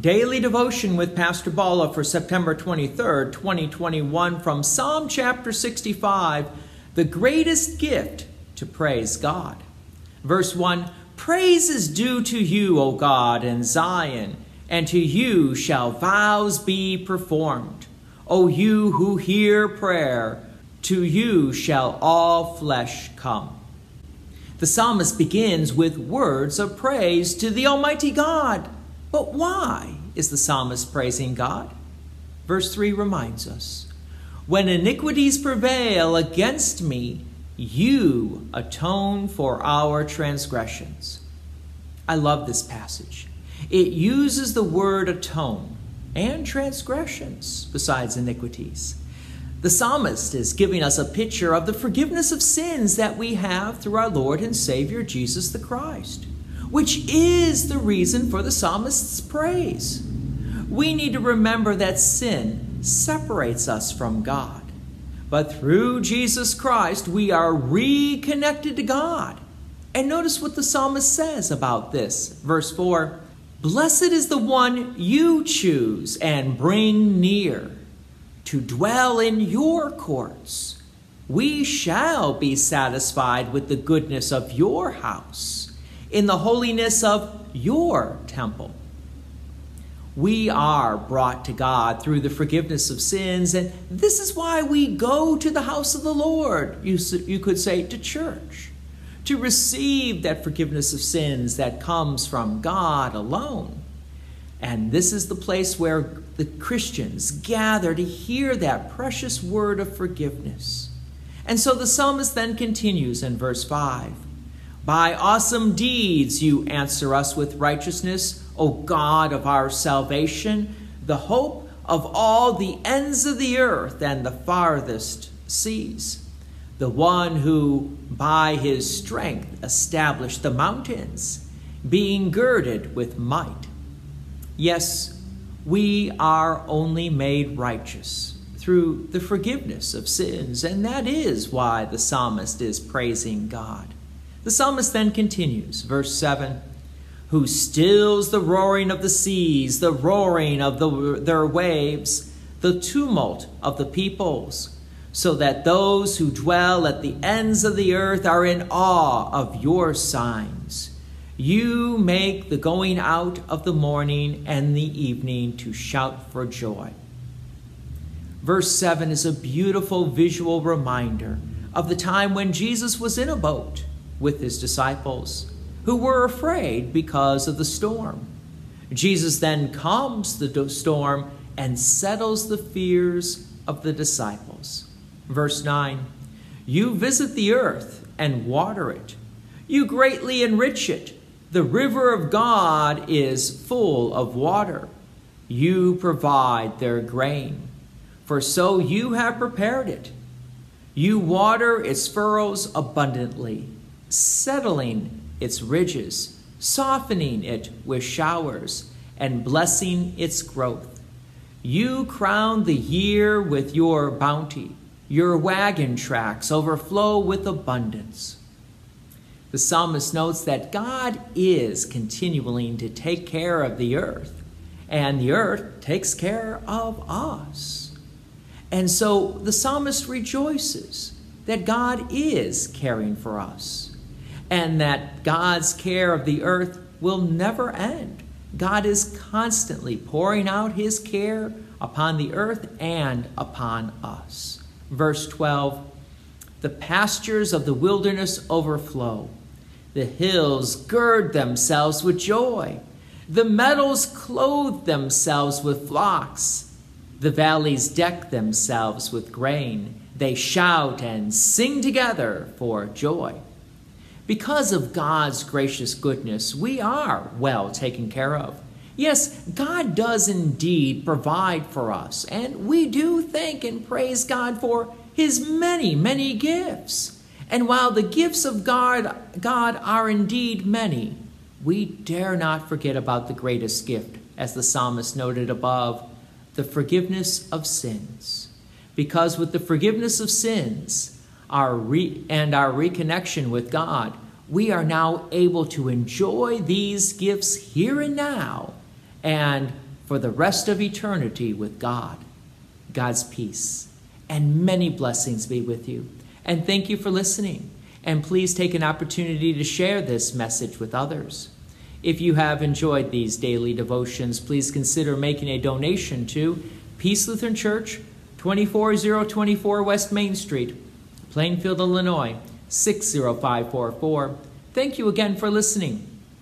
Daily Devotion with Pastor Bala for September 23rd, 2021 from Psalm chapter 65, the greatest gift to praise God. Verse 1, praise is due to you, O God, in Zion, and to you shall vows be performed. O you who hear prayer, to you shall all flesh come. The psalmist begins with words of praise to the Almighty God. But why is the psalmist praising God? Verse 3 reminds us, when iniquities prevail against me, you atone for our transgressions. I love this passage. It uses the word atone and transgressions besides iniquities. The psalmist is giving us a picture of the forgiveness of sins that we have through our Lord and Savior Jesus the Christ, which is the reason for the psalmist's praise. We need to remember that sin separates us from God, but through Jesus Christ we are reconnected to God. And notice what the psalmist says about this. Verse 4, blessed is the one you choose and bring near, to dwell in your courts. We shall be satisfied with the goodness of your house, in the holiness of your temple. We are brought to God through the forgiveness of sins, and this is why we go to the house of the Lord, you could say to church, to receive that forgiveness of sins that comes from God alone. And this is the place where the Christians gather to hear that precious word of forgiveness. And so the psalmist then continues in verse 5. By awesome deeds you answer us with righteousness, O God of our salvation, the hope of all the ends of the earth and the farthest seas, the one who by his strength established the mountains, being girded with might. Yes, we are only made righteous through the forgiveness of sins, and that is why the psalmist is praising God. The psalmist then continues, verse 7, who stills the roaring of the seas, the roaring of their waves, the tumult of the peoples, so that those who dwell at the ends of the earth are in awe of your signs. You make the going out of the morning and the evening to shout for joy. Verse 7 is a beautiful visual reminder of the time when Jesus was in a boat with his disciples, who were afraid because of the storm. Jesus then calms the storm and settles the fears of the disciples. Verse 9, you visit the earth and water it. You greatly enrich it. The river of God is full of water. You provide their grain, for so you have prepared it. You water its furrows abundantly, settling its ridges, softening it with showers, and blessing its growth. You crown the year with your bounty. Your wagon tracks overflow with abundance. The psalmist notes that God is continuing to take care of the earth, and the earth takes care of us. And so the psalmist rejoices that God is caring for us, and that God's care of the earth will never end. God is constantly pouring out his care upon the earth and upon us. Verse 12, the pastures of the wilderness overflow. The hills gird themselves with joy. The meadows clothe themselves with flocks. The valleys deck themselves with grain. They shout and sing together for joy. Because of God's gracious goodness, we are well taken care of. Yes, God does indeed provide for us, and we do thank and praise God for his many, many gifts. And while the gifts of God are indeed many, we dare not forget about the greatest gift, as the psalmist noted above, the forgiveness of sins. Because with the forgiveness of sins, our reconnection with God, we are now able to enjoy these gifts here and now and for the rest of eternity with God. God's peace and many blessings be with you. And thank you for listening. And please take an opportunity to share this message with others. If you have enjoyed these daily devotions, please consider making a donation to Peace Lutheran Church, 24024 West Main Street, Plainfield, Illinois, 60544. Thank you again for listening.